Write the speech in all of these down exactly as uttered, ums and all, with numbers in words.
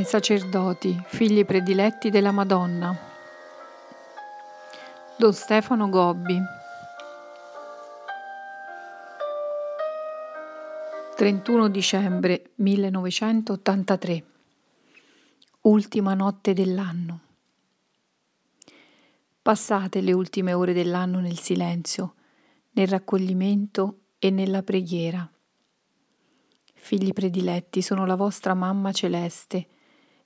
ai sacerdoti, figli prediletti della Madonna. Don Stefano Gobbi. trentuno dicembre millenovecentottantatré. Ultima notte dell'anno. Passate le ultime ore dell'anno nel silenzio, nel raccoglimento e nella preghiera. Figli prediletti, sono la vostra mamma celeste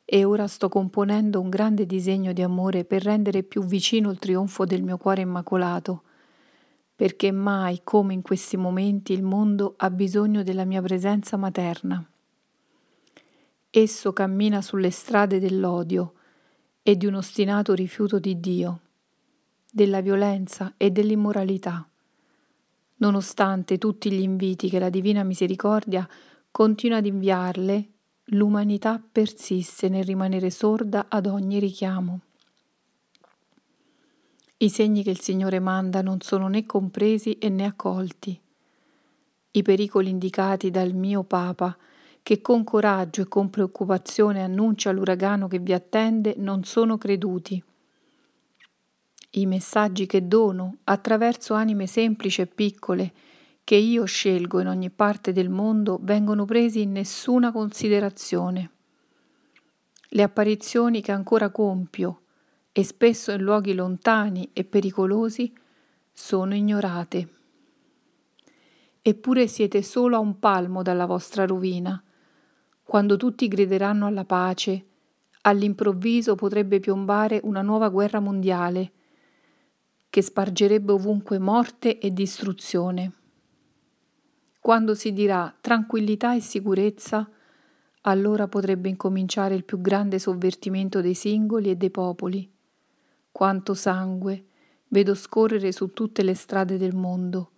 e ora sto componendo un grande disegno di amore per rendere più vicino il trionfo del mio cuore immacolato, perché mai come in questi momenti il mondo ha bisogno della mia presenza materna. Esso cammina sulle strade dell'odio e di un ostinato rifiuto di Dio, della violenza e dell'immoralità, nonostante tutti gli inviti che la Divina Misericordia continua ad inviarle. L'umanità persiste nel rimanere sorda ad ogni richiamo. I segni che il Signore manda non sono né compresi e né accolti. I pericoli indicati dal mio Papa, che con coraggio e con preoccupazione annuncia l'uragano che vi attende, non sono creduti. I messaggi che dono attraverso anime semplici e piccole, che io scelgo in ogni parte del mondo, vengono presi in nessuna considerazione. Le apparizioni che ancora compio, e spesso in luoghi lontani e pericolosi, sono ignorate. Eppure siete solo a un palmo dalla vostra rovina. Quando tutti grideranno alla pace, all'improvviso potrebbe piombare una nuova guerra mondiale che spargerebbe ovunque morte e distruzione. Quando si dirà tranquillità e sicurezza, allora potrebbe incominciare il più grande sovvertimento dei singoli e dei popoli. Quanto sangue vedo scorrere su tutte le strade del mondo,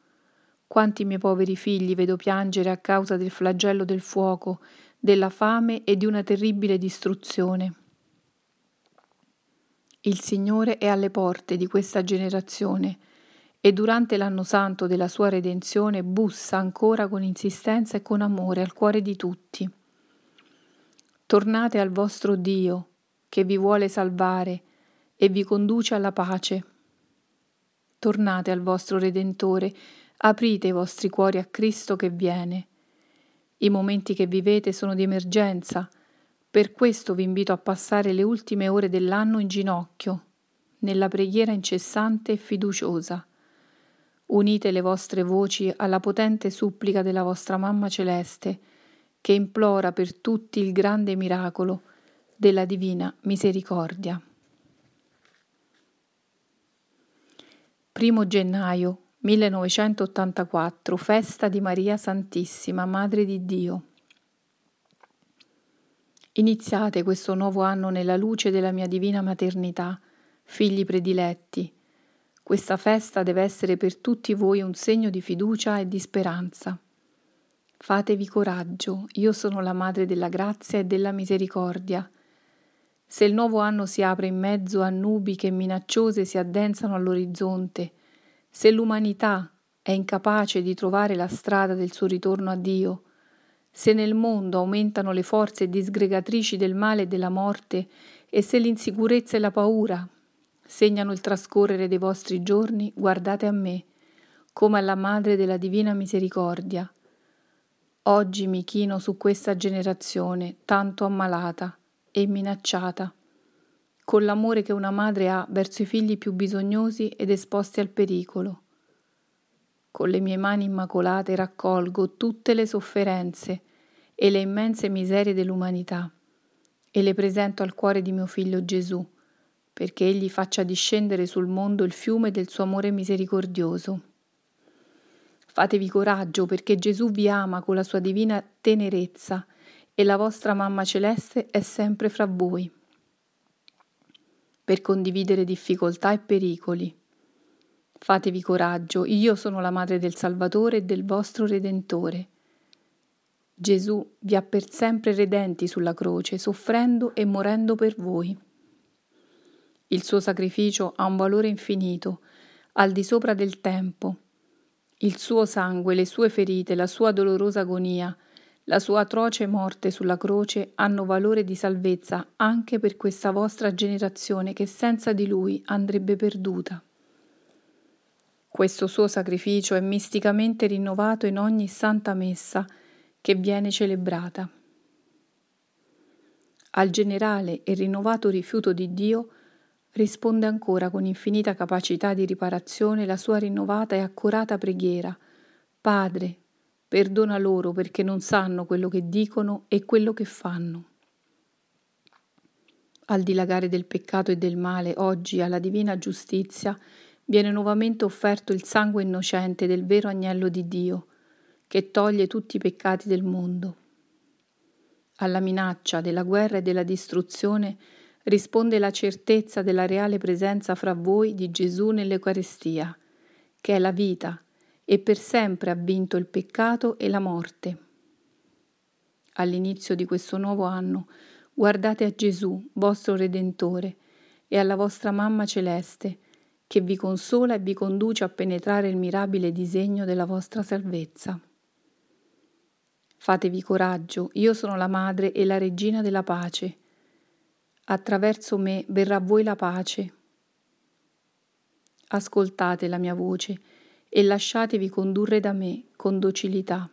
quanti miei poveri figli vedo piangere a causa del flagello del fuoco, della fame e di una terribile distruzione. Il Signore è alle porte di questa generazione e durante l'anno santo della sua redenzione bussa ancora con insistenza e con amore al cuore di tutti. Tornate al vostro Dio che vi vuole salvare e vi conduce alla pace. Tornate al vostro Redentore, aprite i vostri cuori a Cristo che viene. I momenti che vivete sono di emergenza, per questo vi invito a passare le ultime ore dell'anno in ginocchio, nella preghiera incessante e fiduciosa. Unite le vostre voci alla potente supplica della vostra Mamma Celeste, che implora per tutti il grande miracolo della Divina Misericordia. primo gennaio millenovecentottantaquattro, festa di Maria Santissima, Madre di Dio. Iniziate questo nuovo anno nella luce della mia divina maternità, figli prediletti. Questa festa deve essere per tutti voi un segno di fiducia e di speranza. Fatevi coraggio, io sono la Madre della Grazia e della Misericordia. Se il nuovo anno si apre in mezzo a nubi che minacciose si addensano all'orizzonte, se l'umanità è incapace di trovare la strada del suo ritorno a Dio, se nel mondo aumentano le forze disgregatrici del male e della morte e se l'insicurezza e la paura segnano il trascorrere dei vostri giorni, guardate a me, come alla Madre della Divina Misericordia. Oggi mi chino su questa generazione tanto ammalata e minacciata, con l'amore che una madre ha verso i figli più bisognosi ed esposti al pericolo. Con le mie mani immacolate raccolgo tutte le sofferenze e le immense miserie dell'umanità e le presento al cuore di mio Figlio Gesù, perché Egli faccia discendere sul mondo il fiume del suo amore misericordioso. Fatevi coraggio, perché Gesù vi ama con la sua divina tenerezza e la vostra Mamma Celeste è sempre fra voi, per condividere difficoltà e pericoli. Fatevi coraggio, io sono la Madre del Salvatore e del vostro Redentore. Gesù vi ha per sempre redenti sulla croce, soffrendo e morendo per voi. Il suo sacrificio ha un valore infinito, al di sopra del tempo. Il suo sangue, le sue ferite, la sua dolorosa agonia La sua atroce morte sulla croce hanno valore di salvezza anche per questa vostra generazione che senza di lui andrebbe perduta. Questo suo sacrificio è misticamente rinnovato in ogni santa messa che viene celebrata. Al generale e rinnovato rifiuto di Dio risponde ancora con infinita capacità di riparazione la sua rinnovata e accurata preghiera: Padre, perdona loro perché non sanno quello che dicono e quello che fanno. Al dilagare del peccato e del male, oggi alla divina giustizia viene nuovamente offerto il sangue innocente del vero agnello di Dio, che toglie tutti i peccati del mondo. Alla minaccia della guerra e della distruzione risponde la certezza della reale presenza fra voi di Gesù nell'Eucaristia, che è la vita e per sempre ha vinto il peccato e la morte. All'inizio di questo nuovo anno guardate a Gesù, vostro Redentore, e alla vostra Mamma Celeste, che vi consola e vi conduce a penetrare il mirabile disegno della vostra salvezza. Fatevi coraggio, io sono la madre e la regina della pace. Attraverso me verrà a voi la pace. Ascoltate la mia voce e lasciatevi condurre da me con docilità.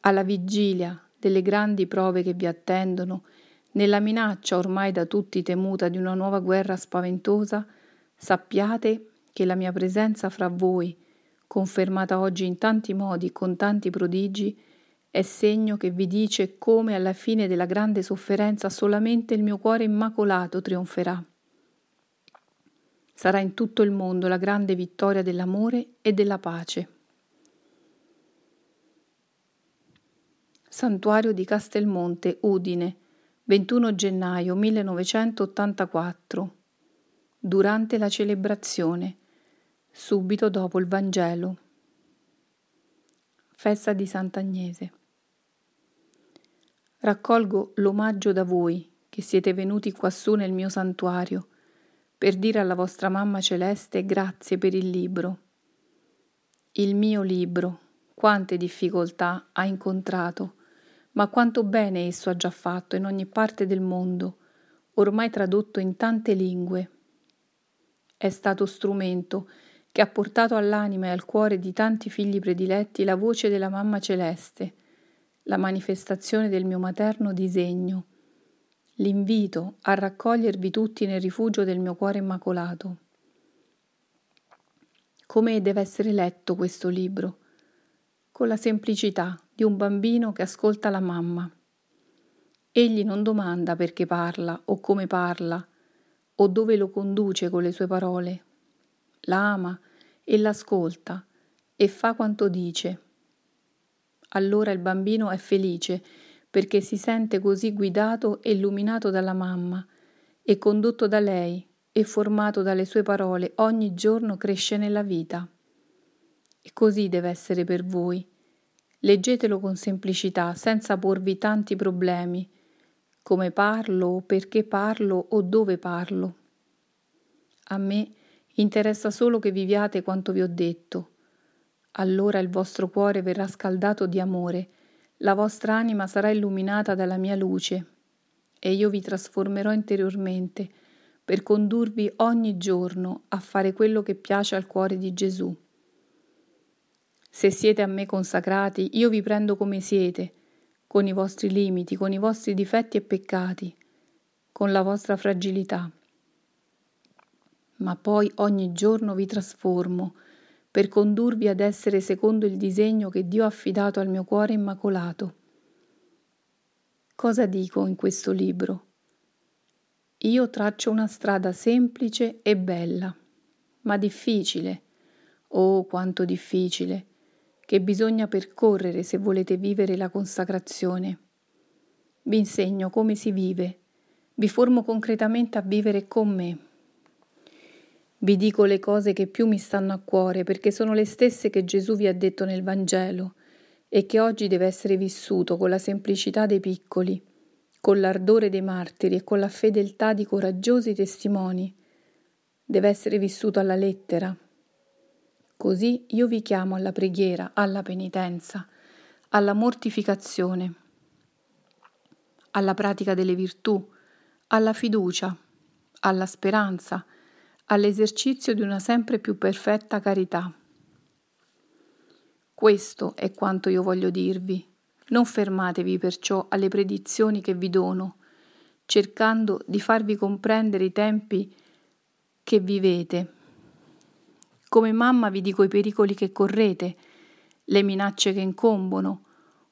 Alla vigilia delle grandi prove che vi attendono, nella minaccia ormai da tutti temuta di una nuova guerra spaventosa, sappiate che la mia presenza fra voi, confermata oggi in tanti modi e con tanti prodigi, è segno che vi dice come alla fine della grande sofferenza solamente il mio cuore immacolato trionferà. Sarà in tutto il mondo la grande vittoria dell'amore e della pace. Santuario di Castelmonte, Udine, ventuno gennaio millenovecentottantaquattro, durante la celebrazione, subito dopo il Vangelo. Festa di Sant'Agnese. Raccolgo l'omaggio da voi, che siete venuti quassù nel mio santuario, per dire alla vostra Mamma Celeste grazie per il libro. Il mio libro, quante difficoltà ha incontrato, ma quanto bene esso ha già fatto in ogni parte del mondo, ormai tradotto in tante lingue. È stato strumento che ha portato all'anima e al cuore di tanti figli prediletti la voce della Mamma Celeste, la manifestazione del mio materno disegno, l'invito a raccogliervi tutti nel rifugio del mio cuore immacolato. Come deve essere letto questo libro? Con la semplicità di un bambino che ascolta la mamma. Egli non domanda perché parla o come parla o dove lo conduce con le sue parole. La ama e l'ascolta e fa quanto dice. Allora il bambino è felice perché si sente così guidato e illuminato dalla mamma e condotto da lei e formato dalle sue parole, ogni giorno cresce nella vita. E così deve essere per voi. Leggetelo con semplicità, senza porvi tanti problemi, come parlo, perché parlo o dove parlo. A me interessa solo che viviate quanto vi ho detto. Allora il vostro cuore verrà scaldato di amore, la vostra anima sarà illuminata dalla mia luce e io vi trasformerò interiormente per condurvi ogni giorno a fare quello che piace al cuore di Gesù. Se siete a me consacrati, io vi prendo come siete, con i vostri limiti, con i vostri difetti e peccati, con la vostra fragilità. Ma poi ogni giorno vi trasformo per condurvi ad essere secondo il disegno che Dio ha affidato al mio cuore immacolato. Cosa dico in questo libro? Io traccio una strada semplice e bella, ma difficile. Oh, quanto difficile! Che bisogna percorrere se volete vivere la consacrazione. Vi insegno come si vive, vi formo concretamente a vivere con me. Vi dico le cose che più mi stanno a cuore perché sono le stesse che Gesù vi ha detto nel Vangelo e che oggi deve essere vissuto con la semplicità dei piccoli, con l'ardore dei martiri e con la fedeltà di coraggiosi testimoni. Deve essere vissuto alla lettera. Così io vi chiamo alla preghiera, alla penitenza, alla mortificazione, alla pratica delle virtù, alla fiducia, alla speranza, all'esercizio di una sempre più perfetta carità. Questo è quanto io voglio dirvi. Non fermatevi perciò alle predizioni che vi dono, cercando di farvi comprendere i tempi che vivete. Come mamma vi dico i pericoli che correte, le minacce che incombono,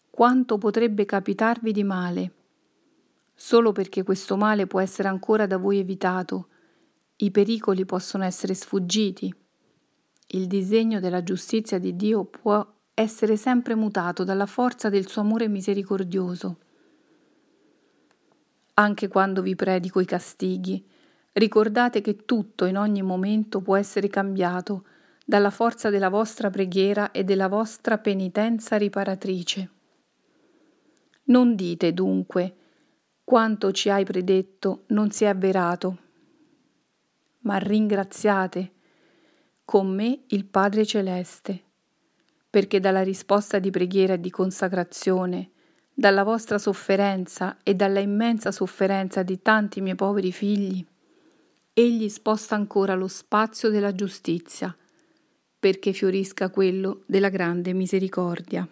quanto potrebbe capitarvi di male, solo perché questo male può essere ancora da voi evitato. I pericoli possono essere sfuggiti. Il disegno della giustizia di Dio può essere sempre mutato dalla forza del suo amore misericordioso. Anche quando vi predico i castighi, ricordate che tutto in ogni momento può essere cambiato dalla forza della vostra preghiera e della vostra penitenza riparatrice. Non dite dunque: quanto ci hai predetto non si è avverato, ma ringraziate con me il Padre Celeste, perché dalla risposta di preghiera e di consacrazione, dalla vostra sofferenza e dalla immensa sofferenza di tanti miei poveri figli, Egli sposta ancora lo spazio della giustizia, perché fiorisca quello della grande misericordia.